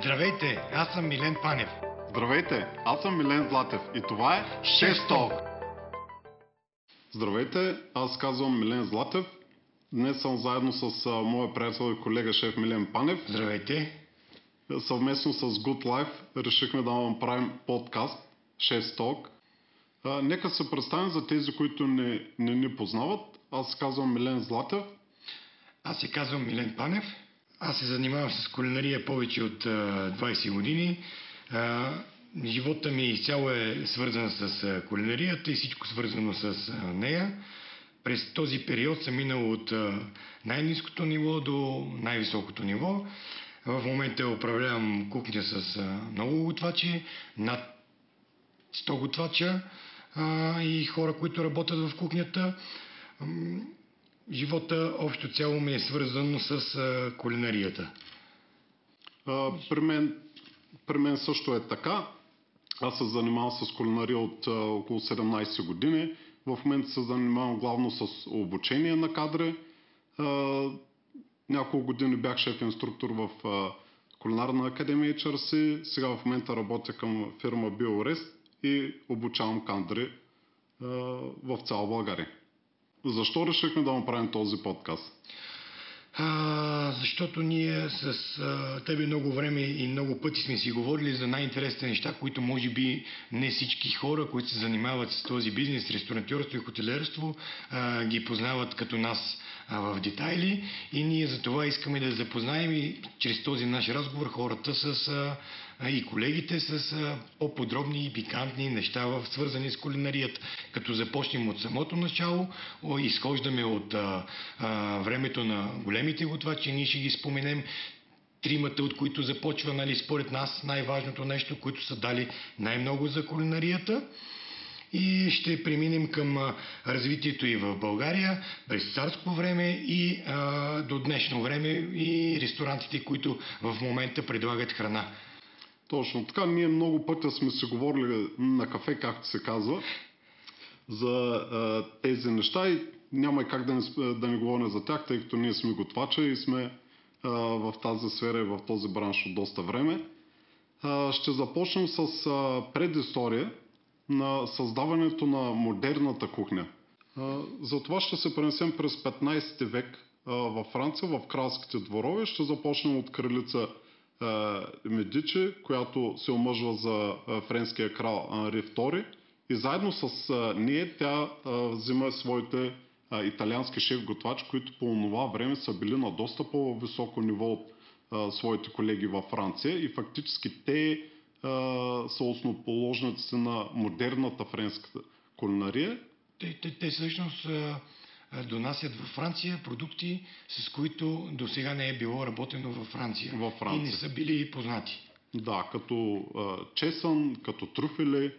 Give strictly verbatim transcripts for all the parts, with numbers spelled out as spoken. Здравейте, аз съм Милен Панев. Здравейте, аз съм Милен Златев и това е Шест Ток. Здравейте, аз казвам Милен Златев. Днес съм заедно с а, моя приятел и колега шеф Милен Панев. Здравейте. Съвместно с Good Life решихме да направим подкаст Шест Ток. А, нека се представим за тези, които не, не ни познават. Аз се казвам Милен Златев. Аз се казвам Милен Панев. Аз се занимавам с кулинария повече от двайсет години. Живота ми изцяло е свързан с кулинарията и всичко свързано с нея. През този период съм минал от най-низкото ниво до най-високото ниво. В момента управлявам кухня с много готвачи, над сто готвача и хора, които работят в кухнята. Живота общо цяло ми е свързано с а, кулинарията. А, при, мен, при мен също е така. Аз се занимавам с кулинария от а, около седемнайсет години. В момента се занимавам главно с обучение на кадри. А, няколко години бях шеф-инструктор в а, кулинарна академия Ейч Ар Си. Сега в момента работя към фирма BioRest и обучавам кадри а, в цяла България. Защо решихме да направим този подкаст? А, защото ние с а, тебе много време и много пъти сме си говорили за най-интересни неща, които може би не всички хора, които се занимават с този бизнес, ресторантьорство и хотелиерство, а, ги познават като нас а, в детайли. И ние за това искаме да запознаем и чрез този наш разговор хората с, а, и колегите с а, по-подробни и пикантни неща, в, свързани с кулинарията. Като започнем от самото начало, о, изхождаме от а, а, времето на големите готвачи, ние ще ги споменем, тримата, от които започва, нали, според нас най-важното нещо, които са дали най-много за кулинарията. И ще преминем към развитието и в България, през царско време и а, до днешно време и ресторантите, които в момента предлагат храна. Точно така, ние много пъти сме си говорили на кафе, както се казва, за а, тези неща и няма как да не, да не говорим за тях, тъй като ние сме готвача и сме а, в тази сфера и в този бранш от доста време. А, ще започнем с а, предистория на създаването на модерната кухня. А, затова ще се пренесем през петнайсети век а, във Франция, в кралските дворове. Ще започнем от кралица а, Медичи, която се омъжва за а, френския крал Анри втори. И заедно с а, нея тя а, взима своите италиански шеф-готвач, които по това време са били на доста по-високо ниво от а, своите колеги във Франция и фактически те а, са основоположници на модерната френска кулинария. Те, те, те всъщност а, донасят във Франция продукти, с които до сега не е било работено във Франция, във Франция. И не са били познати. Да, като а, чесън, като трюфели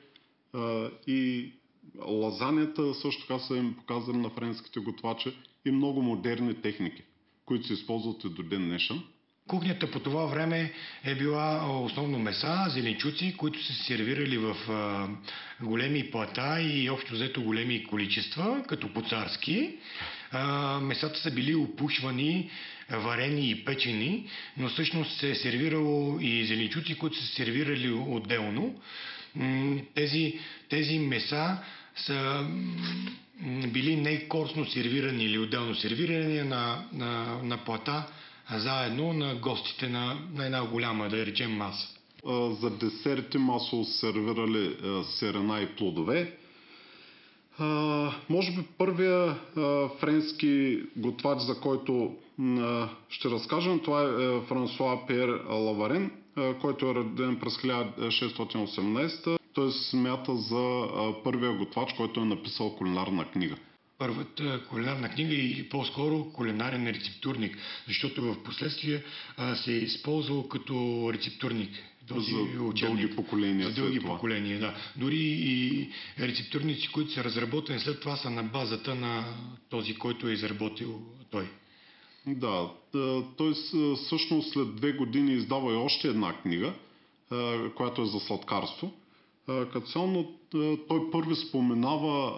а, и лазанията също така са им показали на френските готвачи и много модерни техники, които се използват и до ден днешен. Кухнята по това време е била основно меса, зеленчуци, които са сервирали в а, големи плата и общо взето големи количества, като по-царски. А, месата са били опушвани, варени и печени, но всъщност се е сервирало и зеленчуци, които са сервирали отделно. Тези, тези меса са били не корсно сервирани или отделно сервирани на, на, на плата, заедно на гостите на, на една голяма, да речем, маса. За десерти масово сервирали сирена и плодове. А, може би първия а, френски готвач, за който а, ще разкажем, това е Франсоа Пер Лаварен, който е роден през хиляда шестстотин и осемнайсета. Той се смята за първия готвач, който е написал кулинарна книга. Първата кулинарна книга и по-скоро кулинарен рецептурник, защото в последствие се е използвал като рецептурник. Този за учебник. Дълги поколения. За дълги поколения, да. Дори и рецептурници, които са разработени след това, са на базата на този, който е изработил той. Да, той всъщност след две години издава и още една книга, която е за сладкарство. Кацално той първи споменава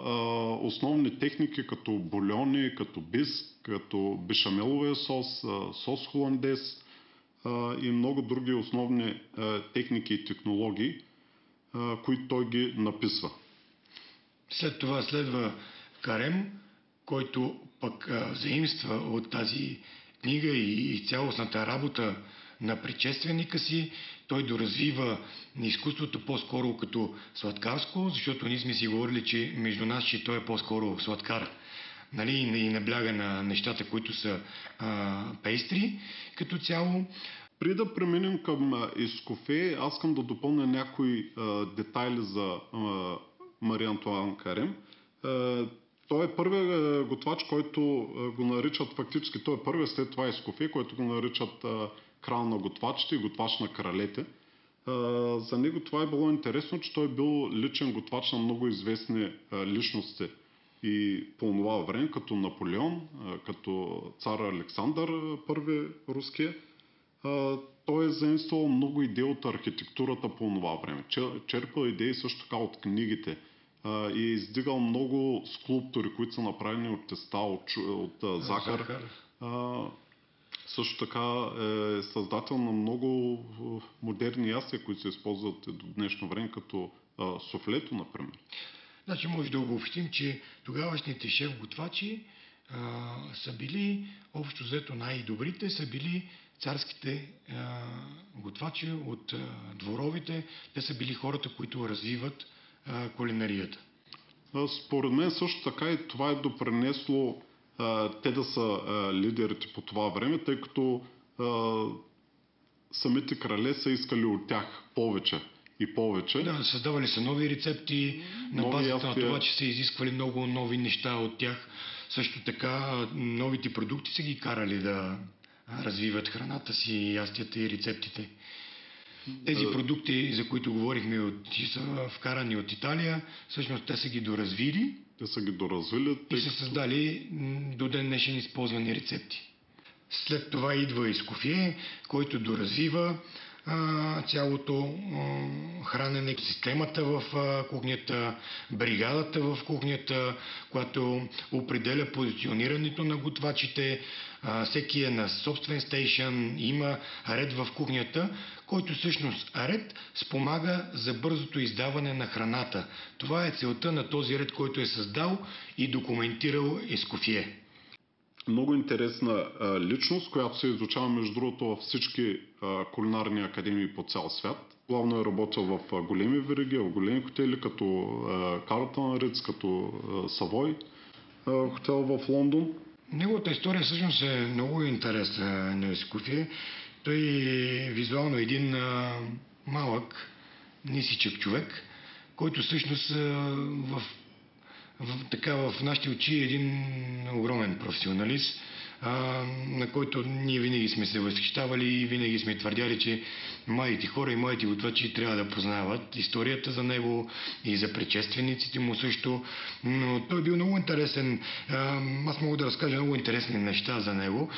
основни техники като бульони, като биск, като бешамеловия сос, сос холандес, и много други основни техники и технологии, които той ги написва. След това следва Карем, който пък заимства от тази книга и цялостната работа на предшественика си. Той доразвива изкуството по-скоро като сладкарско, защото ние сме си говорили, че между нас, че той е по-скоро сладкар. Нали? И набляга на нещата, които са а, пейстри като цяло. При да преминем към Ескофие, аз искам да допълня някои а, детайли за а, Мари-Антоан Карем. А, той е първият готвач, който а, го наричат фактически, той е първият, след това Ескофие, който го наричат а, крал на готвачите и готвач на кралете. За него това е било интересно, че той е бил личен готвач на много известни личности и по това време, като Наполеон, като цар Александър първи руския. Той е заимствал много идеи от архитектурата по това време. Черпал идеи също така от книгите и е издигал много скулптури, които са направени от теста, от, от захар. захар. Също така е създател на много модерни ястия, които се използват до днешно време, като а, суфлето, например. Значи може да обобщим, че тогавашните шеф-готвачи а, са били, общо взето най-добрите, са били царските а, готвачи от а, дворовите. Те са били хората, които развиват а, кулинарията. А, според мен също така и това е допринесло те да са лидерите по това време, тъй като а, самите крале са искали от тях повече и повече. Да, създавали са нови рецепти, нови на базата ястия... на това, че са изисквали много нови неща от тях. Също така новите продукти са ги карали да развиват храната си, ястията и рецептите. Тези продукти, за които говорихме, от, са вкарани от Италия, всъщност те са ги доразвили. Те са ги доразвили. И са създали до ден днешен използвани рецепти. След това идва Ескофие, който доразвива а, цялото а, хранене, системата в а, кухнята, бригадата в кухнята, която определя позиционирането на готвачите. А, всеки е на собствен стейшън, има ред в кухнята, който всъщност ред спомага за бързото издаване на храната. Това е целта на този ред, който е създал и документирал Ескофие. Много интересна а, личност, която се изучава между другото във всички а, кулинарни академии по цял свят. Главно е работил в а, големи вериги, в големи хотели, като Картлтън Риц, като а, Савой а, Хотел в Лондон. Неговата история всъщност е много интересна на Ескофие. Той е визуално един а, малък, нисичък човек, който всъщност а, в В, така в нашите очи е един огромен професионалист, а, на който ние винаги сме се възхищавали и винаги сме твърдяли, че младите хора и младите готвачи трябва да познават историята за него и за предшествениците му също. Но той бил много интересен. А, аз мога да разкажа много интересни неща за него,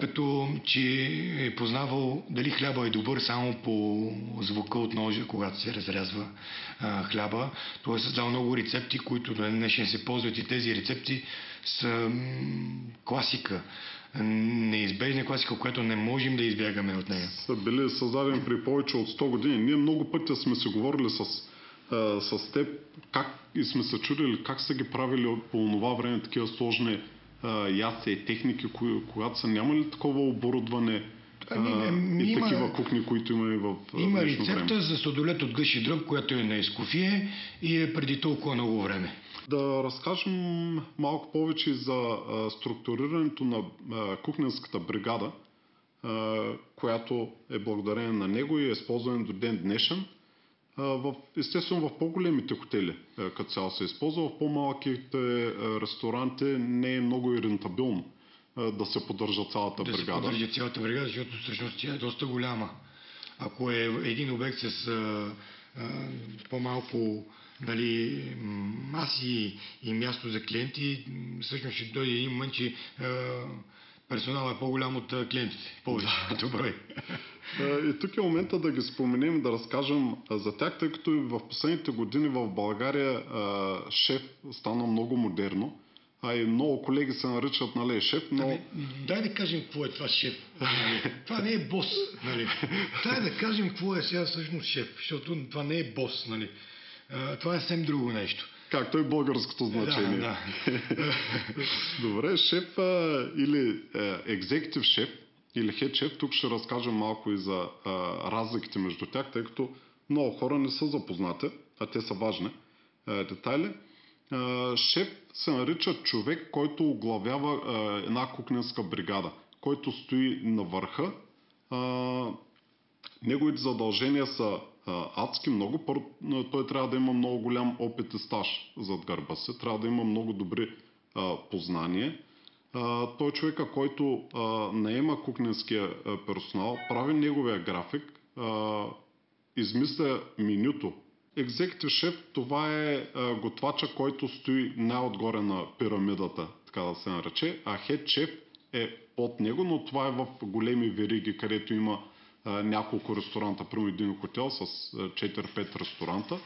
като че е познавал дали хляба е добър само по звука от ножа, когато се разрязва а, хляба. Той е създал много рецепти, които до днешен се ползват и тези рецепти са класика. Неизбежна класика, която не можем да избягаме от нея. Са били създадени при повече от сто години. Ние много пъти сме се говорили с, а, с теб как, и сме се чудили как са ги правили по това време такива сложни ястия и техники, когато са нямали такова оборудване а, а, и има, такива кухни, които има и в има рецепта време. За сладолет от гъш и дръб, която е на Ескофие и е преди толкова много време. Да разкажем малко повече за а, структурирането на а, кухненската бригада, а, която е благодарение на него и е използване до ден днешен. В, естествено в по-големите хотели като цяло се използва, в по-малките ресторанти не е много и рентабилно да се поддържа цялата да бригада. Да се поддържа цялата бригада, защото всъщност тя е доста голяма. Ако е един обект с а, а, по-малко нали, маси и място за клиенти, всъщност ще дойде един момент, че персоналът е по-голям от клиентите. Повече. Добре. И тук е момента да ги споменем, да разкажем за тях, тъй като в последните години в България шеф стана много модерно. а и много колеги се наричат, нали, шеф, но... Ами, дай да кажем какво е това шеф. Това не е бос, нали. Дай да кажем какво е сега всъщност шеф, защото това не е бос, нали. Това е съвсем друго нещо. Както и българското значение. Да, да. Добре, шеф а, или екзекутив шеф, или хед шеф, тук ще разкажем малко и за а, разликите между тях, тъй като много хора не са запознати, а те са важни а, детайли. А, шеф се нарича човек, който оглавява а, една кухненска бригада, който стои на върха. А, неговите задължения са адски много. Първо, той трябва да има много голям опит и стаж зад гърба си, трябва да има много добри а, познания. А, той човека, който а, наема кухненския персонал, прави неговия график, а, измисля менюто. Екзекутив шеф, това е а, готвача, който стои най-отгоре на пирамидата, така да се нарече, а хед шеф е под него, но това е в големи вериги, където има няколко ресторанта, примерно един хотел с четири-пет ресторанта.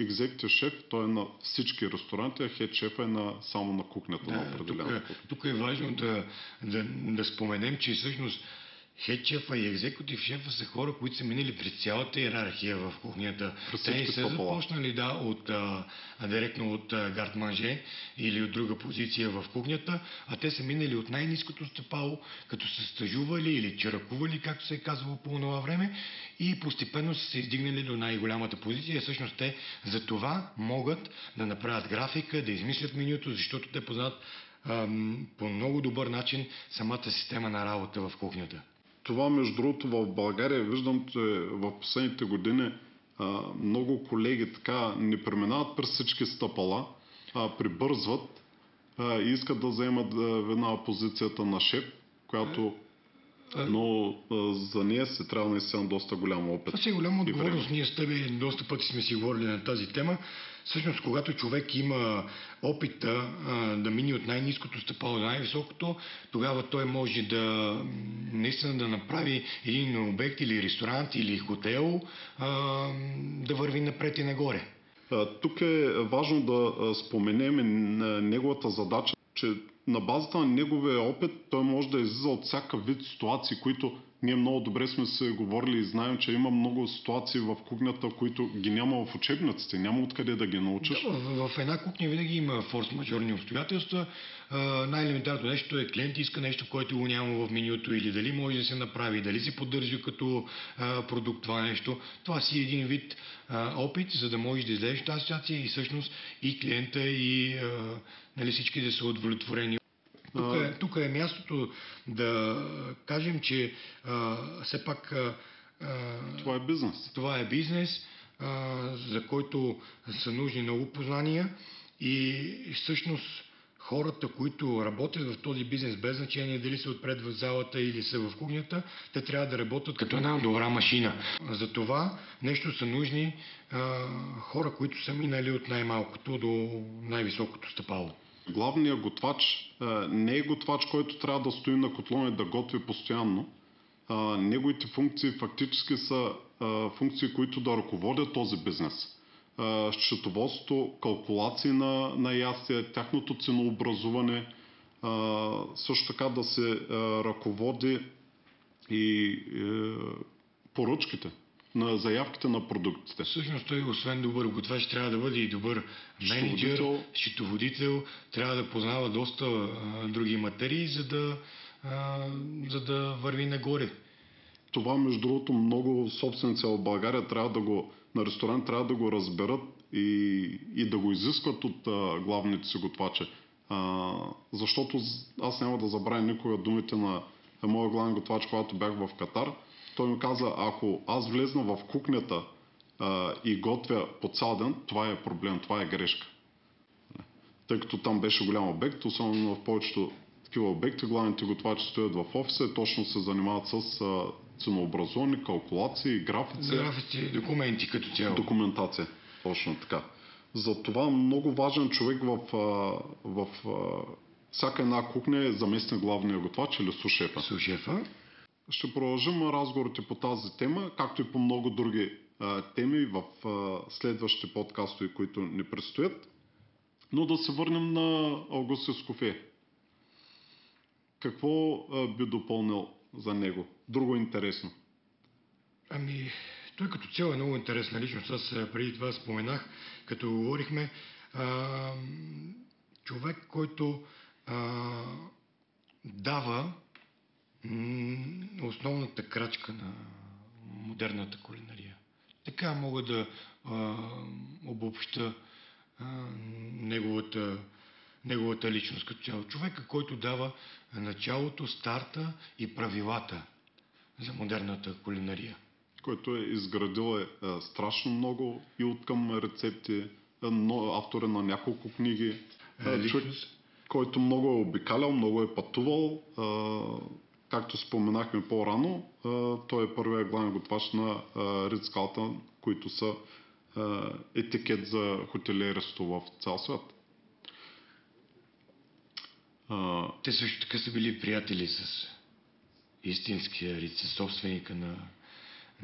Екзекутив шеф, той е на всички ресторанти, а хед шеф е на, само на кухнята, да, на определена. Тук, тук е важно да, да, да споменем, че всъщност хед шефа и екзекутив шефа са хора, които са минали през цялата иерархия в кухнята. Те не са започнали да, от, а, директно от гард-манже или от друга позиция в кухнята, а те са минали от най-низкото стъпало, като са стажували или чиракували, както се е казвало по това време, и постепенно са се издигнали до най-голямата позиция. Всъщност те за това могат да направят графика, да измислят менюто, защото те познават а, по много добър начин самата система на работа в кухнята. Това, между другото, в България виждам, че в последните години а, много колеги така не преминават през всички стъпала, а прибързват а, и искат да заемат веднага позицията на шеф, която... Но а, за нея се трябва наистина доста голям опит. Това е голяма отговорност. Ние с тебе доста пъти сме си говорили на тази тема. Всъщност, когато човек има опита а, да мине от най-низкото стъпало до най-високото, тогава той може да наистина да направи един обект или ресторант или хотел а, да върви напред и нагоре. А, тук е важно да споменем неговата задача, че на базата на неговия опит той може да излиза от всякакъв вид ситуации, които ние много добре сме се говорили и знаем, че има много ситуации в кухнята, които ги няма в учебниците, няма откъде да ги научиш. Да, в една кухня винаги има форс-мажорни обстоятелства. Най-елементарното нещо е клиент иска нещо, което го няма в менюто, или дали може да се направи, дали се поддържа като а, продукт това нещо. Това си е един вид а, опит, за да можеш да излезеш тази ситуация и всъщност и клиента, и а, нали, всички да са удовлетворени. Тук е, тук е мястото да кажем, че а, все пак... А, това е бизнес. Това е бизнес, а, за който са нужни много познания и всъщност хората, които работят в този бизнес, без значение дали са отпред в залата или са в кухнята, те трябва да работят като една добра машина. За това нещо са нужни а, хора, които са минали от най-малкото до най-високото стъпало. Главният готвач а, не е готвач, който трябва да стои на котлон и да готви постоянно. А, неговите функции фактически са а, функции, които да ръководят този бизнес. А, счетоводство, калкулации на, на ястия, тяхното ценообразуване, а, също така да се а, ръководи и е, поръчките, на заявките на продуктите. Всъщност той, освен добър готвач, трябва да бъде и добър менеджер, счетоводител, трябва да познава доста а, други материи, за да, а, за да върви нагоре. Това, между другото, много собственици в България трябва да го, на ресторант трябва да го разберат и, и да го изискват от а, главните си готвачи. А, защото аз няма да забравя никога думите на моя главен готвач, когато бях в Катар. Той ми каза, ако аз влезна в кухнята а, и готвя по цял ден, това е проблем, това е грешка. Тъй като там беше голям обект, особено в повечето такива обекти, главните готвачи стоят в офиса и точно се занимават с а, ценообразуване, калкулации, графици. Графици, документи като цяло. Документация, точно така. Затова много важен човек в, а, в а, всяка една кухня е заместник главния готвач или сушефа. Сушефа. Ще продължим разговорите по тази тема, както и по много други а, теми в а, следващите подкасти, които ни предстоят. Но да се върнем на Август Ескофие. Какво а, би допълнил за него? Друго интересно. Ами, той като цяло е много интересна личност. Аз преди това споменах, като говорихме, а, човек, който а, дава м- основната крачка на модерната кулинария. Така мога да а, обобща а, неговата, неговата личност като цяло. Човека, който дава началото, старта и правилата за модерната кулинария. Който е изградил е, страшно много и от към рецепти, но автор е на няколко книги. Е, човек, който много е обикалял, много е пътувал. А, както споменахме по-рано, а, той е първият главен готвач на Ritz Carlton, които са а, етикет за хотелиерство в цял свят. А, Те също така са били приятели с истинския Риц, с собственика на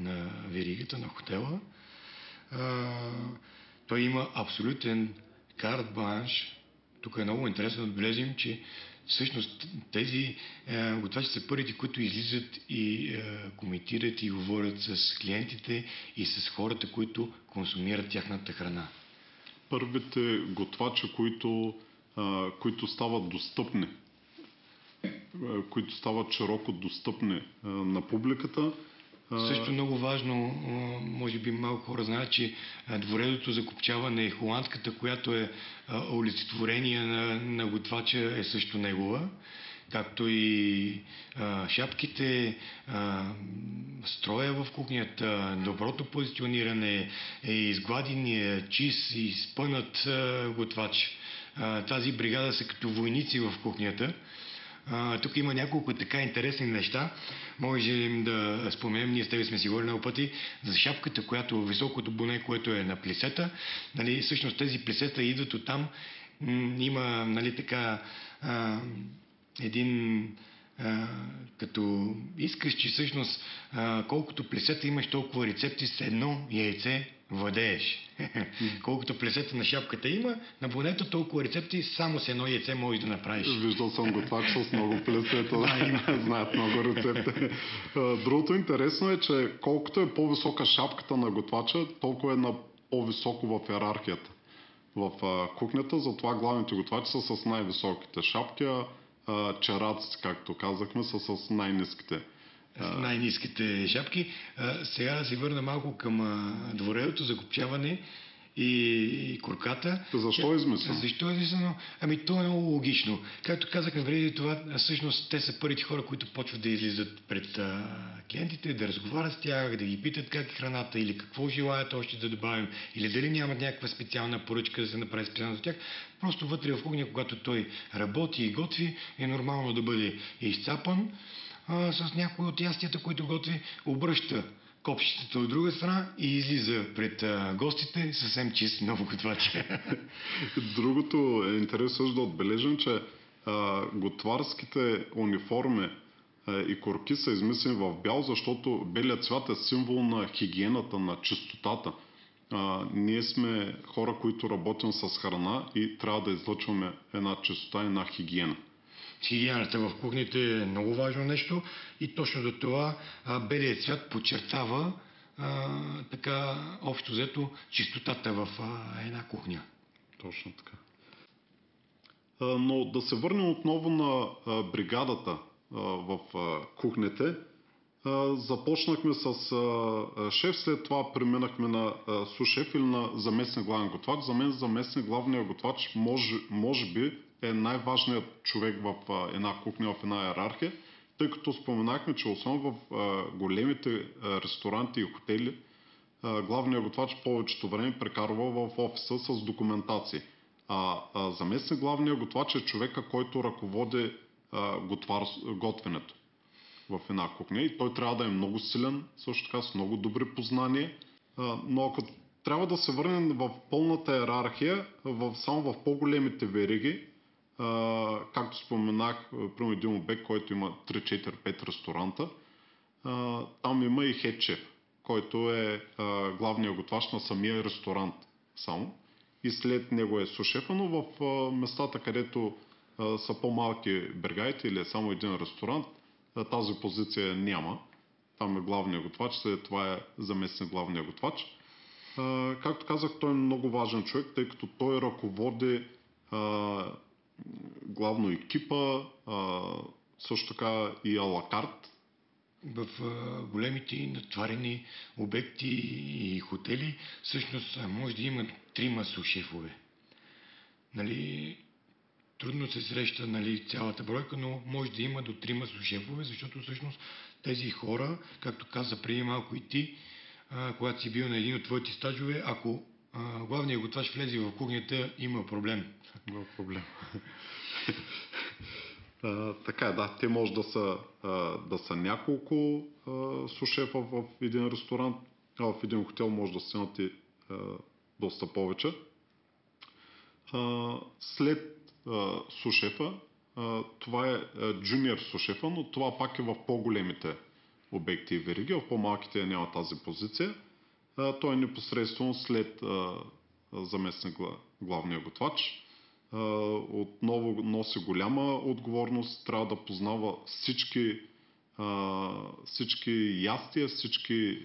на веригата, на хотела. А, той има абсолютен карт-бланш. Тук е много интересно да отбележим, че всъщност тези е, готвачи са първите, които излизат и е, коментират и говорят с клиентите и с хората, които консумират тяхната храна. Първите готвачи, които, а, които стават достъпни, които стават широко достъпни а, на публиката. Също много важно, може би малко хора знаят, че дворедото закопчаване е холандската, която е олицетворение на, на готвача, е също негова, както и а, шапките, а, строя в кухнята, доброто позициониране, е изгладения, чист и спънат а, готвач. А, тази бригада са като войници в кухнята. Uh, тук има няколко така интересни неща. Можем да споменем, ние с тебе сме си говорили много пъти, за шапката, която високото боне, което е на плисета. Нали, всъщност тези плисета идват от там. М- има, нали, така а, един а, като искаш, че всъщност а, колкото плисета имаш, толкова рецепти с едно яйце владееш. Колкото плесета на шапката има, на бонето толкова рецепти, само с едно яйце можеш да направиш. Виждал съм готвач с много плесета. Знаят много рецепти. Другото интересно е, че колкото е по-висока шапката на готвача, толкова е на по-високо в йерархията. В кухнята, затова главните готвачи са с най-високите шапки, а чараците, както казахме, са с най-ниските. С най-ниските шапки. А, сега да се върна малко към а, дворелото, закопчаване и, и курката. Защо е измислено? Защо е измислено? Ами то е много логично. Както казахме преди това, всъщност те са първите хора, които почват да излизат пред а, клиентите, да разговарят с тях, да ги питат как е храната или какво желаят още да добавим, или дали нямат някаква специална поръчка да се направи специално за тях. Просто вътре в кухня, когато той работи и готви, е нормално да бъде изцапан. А, с някои от ястията, които готви, обръща копчетата от друга страна и излиза пред а, гостите съвсем чист, много готвач. Другото е интересно да отбележим, че а, готварските униформи а, и корки са измислени в бял, защото белият цвят е символ на хигиената, на чистотата. А, ние сме хора, които работим с храна и трябва да излъчваме една чистота и една хигиена. Хигиената в кухните е много важно нещо и точно за това белият цвят подчертава а, така общо взето чистотата в а, една кухня. Точно така. А, но да се върнем отново на а, бригадата а, в а, кухните. А, започнахме с а, шеф, след това преминахме на а, сушеф или на заместник главен готвач. За мен заместник главния готвач може, може би е най-важният човек в а, една кухня, в една йерархия, тъй като споменахме, че особено в а, големите а, ресторанти и хотели а, главният готвач повечето време прекарва в офиса с документации. А, а заместник главният готвач е човека, който ръководи а, готвар, готвенето в една кухня и той трябва да е много силен, също така с много добри познания, а, но ако трябва да се върнем в пълната йерархия, в, само в по-големите вериги, Uh, както споменах, примерно един обект, който има три, четири, пет ресторанта, uh, там има и хед шеф, който е uh, главният готвач на самия ресторант само. и след него е сушефано. В а, местата, където а, са по-малки бергайти или само един ресторант, а, тази позиция няма. Там е главният готвач, след това е заместник главният готвач. А, както казах, той е много важен човек, тъй като той ръководи а, главно екипа, а, също така и алакарт. В големите натварени обекти и хотели всъщност може да има трима сушефове. Нали, трудно се среща, нали, цялата бройка, но може да има до трима сушефове, защото всъщност тези хора, както каза преди малко и ти, а, когато си бил на един от твоите стажове, ако а, главният готвач влезе в кухнята, има проблем. Има проблем. А, така, да, те може да са, а, да са няколко а, сушефа в един ресторант, а в един хотел може да стигнат и а, доста повече. А, след а, сушефа, а, това е джуниор сушефа, но това пак е в по-големите обекти и вериги, в по-малките няма тази позиция. А, той е непосредствено след а, заместник главния готвач. Отново носи голяма отговорност, трябва да познава всички, всички ястия, всички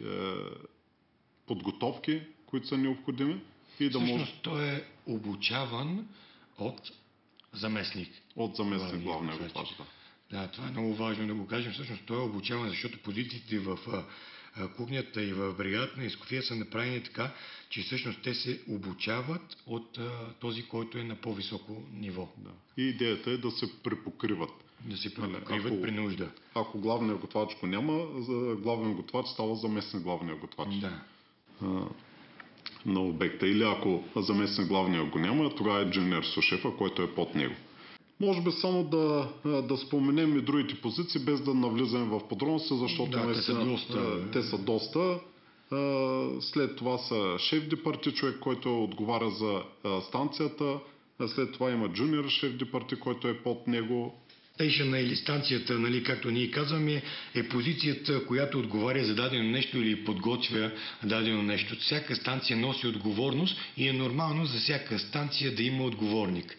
подготовки, които са необходими. И да всъщност може... той е обучаван от заместник. От заместник главния готвач. Да, това е много важно да го кажем. Всъщност той е обучаван, защото позициите в кухнята и в бригадата на Ескофие са направени така, че всъщност те се обучават от а, този, който е на по-високо ниво. Да. И идеята е да се препокриват. Да се препокриват ако, при нужда. Ако главният готвач го няма, главен готвач става заместник главния готвач. Да. А, на обекта. Или ако заместник главния го няма, тогава е джуниор сушефа, който е под него. Може би само да, да споменем и другите позиции, без да навлизаме в подробности, защото да, те, са доста, те са доста. След това са шеф департи, човек, който отговаря за станцията. След това има джуниор шеф департи, който е под него. Стейшъна или станцията, нали, както ние казваме, е позицията, която отговаря за дадено нещо или подготвя дадено нещо. Всяка станция носи отговорност и е нормално за всяка станция да има отговорник.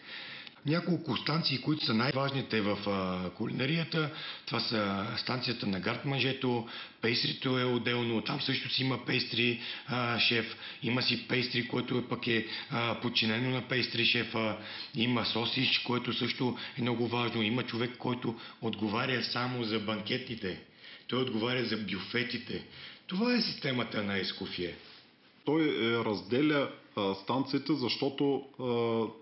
Няколко станции, които са най-важните в а, кулинарията, това са станцията на гард-манжето, пейстрито е отделно, там също си има пейстри а, шеф, има си пейстри, което е пък е а, подчинено на пейстри шефа, има сосич, което също е много важно, има човек, който отговаря само за банкетите, той отговаря за бюфетите. Това е системата на Ескофие. Той е разделя станциите, защото а,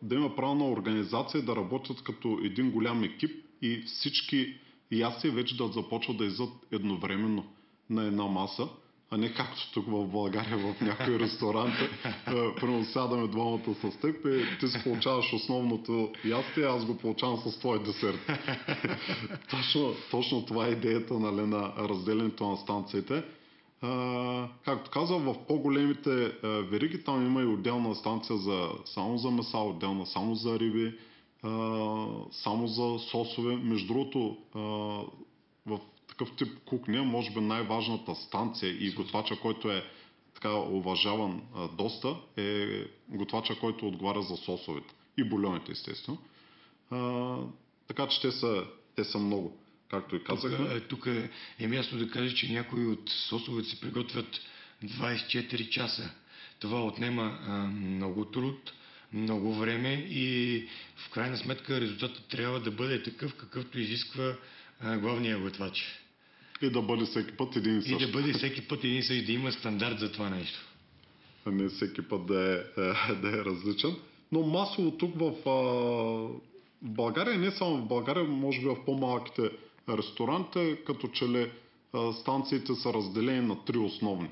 да има правилна организация, да работят като един голям екип и всички ястия вече да започват да излизат едновременно на една маса, а не както тук в България в някои ресторанти. Примерно сядаме двамата с теб и ти си получаваш основното ястие, аз го получавам с твой десерт. точно, точно това е идеята, нали, на разделянето на станциите. Uh, както казах, в по-големите uh, вериги там има и отделна станция за, само за меса, отделна само за риби, uh, само за сосове. Между другото, uh, в такъв тип кухня, може би най-важната станция и готвача, който е така уважаван uh, доста, е готвача, който отговаря за сосовете и бульоните, естествено. Uh, така че те са, те са много. Както и казахме. Тук е, е място да кажа, че някои от сосовете се приготвят двайсет и четири часа. Това отнема а, много труд, много време и в крайна сметка резултатът трябва да бъде такъв, какъвто изисква а, главния готвач. И да бъде всеки път един и същ. И да бъде всеки път един и същ, да има стандарт за това нещо. А не всеки път да е, да е различен. Но масово тук в а, България, не само в България, може би в по-малките ресторанта, като че ли станциите са разделени на три основни.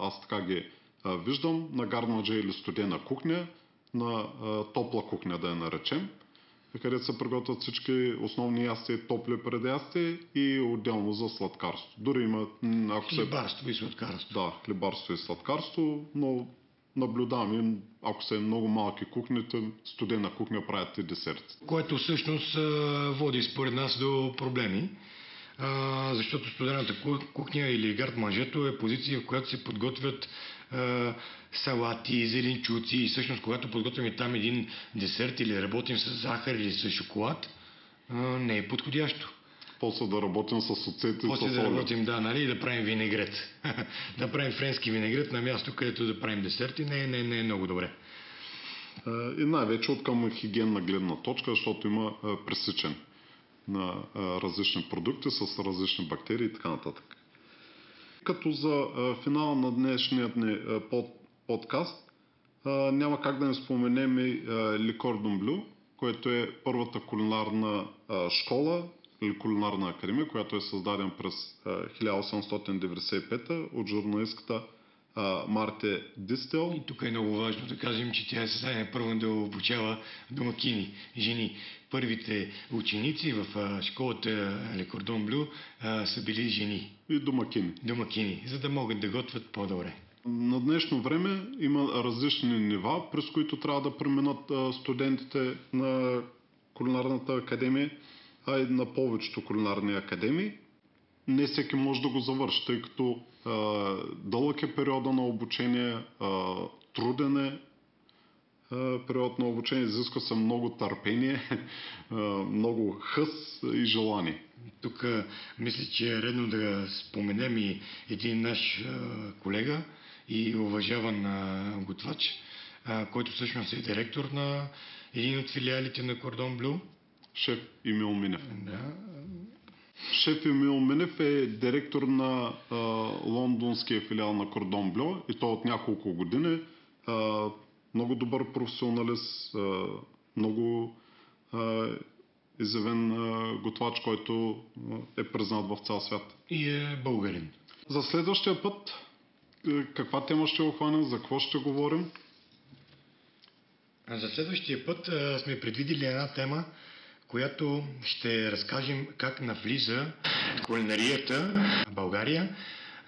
Аз така ги виждам. На гармадже или студена кухня, на топла кухня да я наречем, където се приготвят всички основни ястия, топли предястия и отделно за сладкарство. Дори има... Ако се... Хлебарство и сладкарство. Да, хлебарство и сладкарство, но наблюдаваме, ако са много малки кухните, студена кухня правят и десерт. Което всъщност води според нас до проблеми. а, защото студената кухня или гард-манжето е позиция, в която се подготвят а, салати, зеленчуци и всъщност, когато подготвяме там един десерт или работим с захар или с шоколад, а, не е подходящо. После да работим с оцет и После да работим, да, нали, и да правим винегрет. Да правим френски винегрет на място, където да правим десерти, не, не, не е много добре. И най-вече от към хигиенна гледна точка, защото има пресичане на различни продукти с различни бактерии и така нататък. Като за финал на днешния ни подкаст, няма как да не споменем и Le Cordon Bleu, което е първата кулинарна школа, или кулинарна академия, която е създадена през хиляда осемстотин деветдесет и пета от журналистката Марте Дистел. И тук е много важно да кажем, че тя е създадена първо да обучава домакини, жени. Първите ученици в школата Le Cordon Bleu са били жени. И домакини. Домакини, за да могат да готвят по-добре. На днешно време има различни нива, през които трябва да преминат студентите на кулинарната академия, а и на повечето кулинарни академии. Не всеки може да го завърши, тъй като а, дълъг е периода на обучение, а, труден е а, период на обучение, изисква се много търпение, а, много хъс и желание. Тук а, мисля, че е редно да споменем и един наш а, колега и уважаван а, готвач, а, който всъщност е директор на един от филиалите на Cordon Bleu. Шеф Имил Минев. Да. Шеф Имил Минев е директор на а, лондонския филиал на Cordon Bleu и той от няколко години. А, много добър професионалист, а, много а, изявен а, готвач, който е признат в цял свят. И е българин. За следващия път каква тема ще охванем, за какво ще говорим? За следващия път а, сме предвидили една тема, която ще разкажем как навлиза кулинарията в България,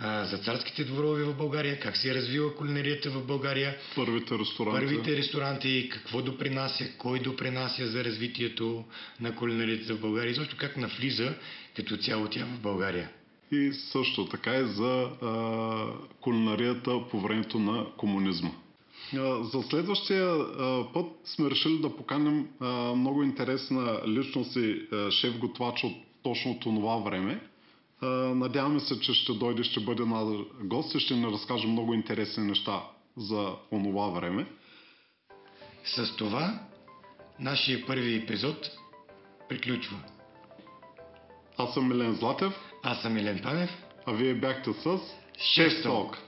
за царските дворове в България, как се е развила кулинарията в България, първите ресторанти, първите ресторанти какво допринася, кой допринася за развитието на кулинарията в България и също как навлиза като цяло тя в България. И също така и за а, кулинарията по времето на комунизма. За следващия път сме решили да поканим много интересна личност и шеф-готвач от точно това време. Надяваме се, че ще дойде, ще бъде наш гост и ще ни разкаже много интересни неща за онова време. С това нашия първи епизод приключва. Аз съм Милен Златев. Аз съм Милен Панев. А вие бяхте с Шест Ток.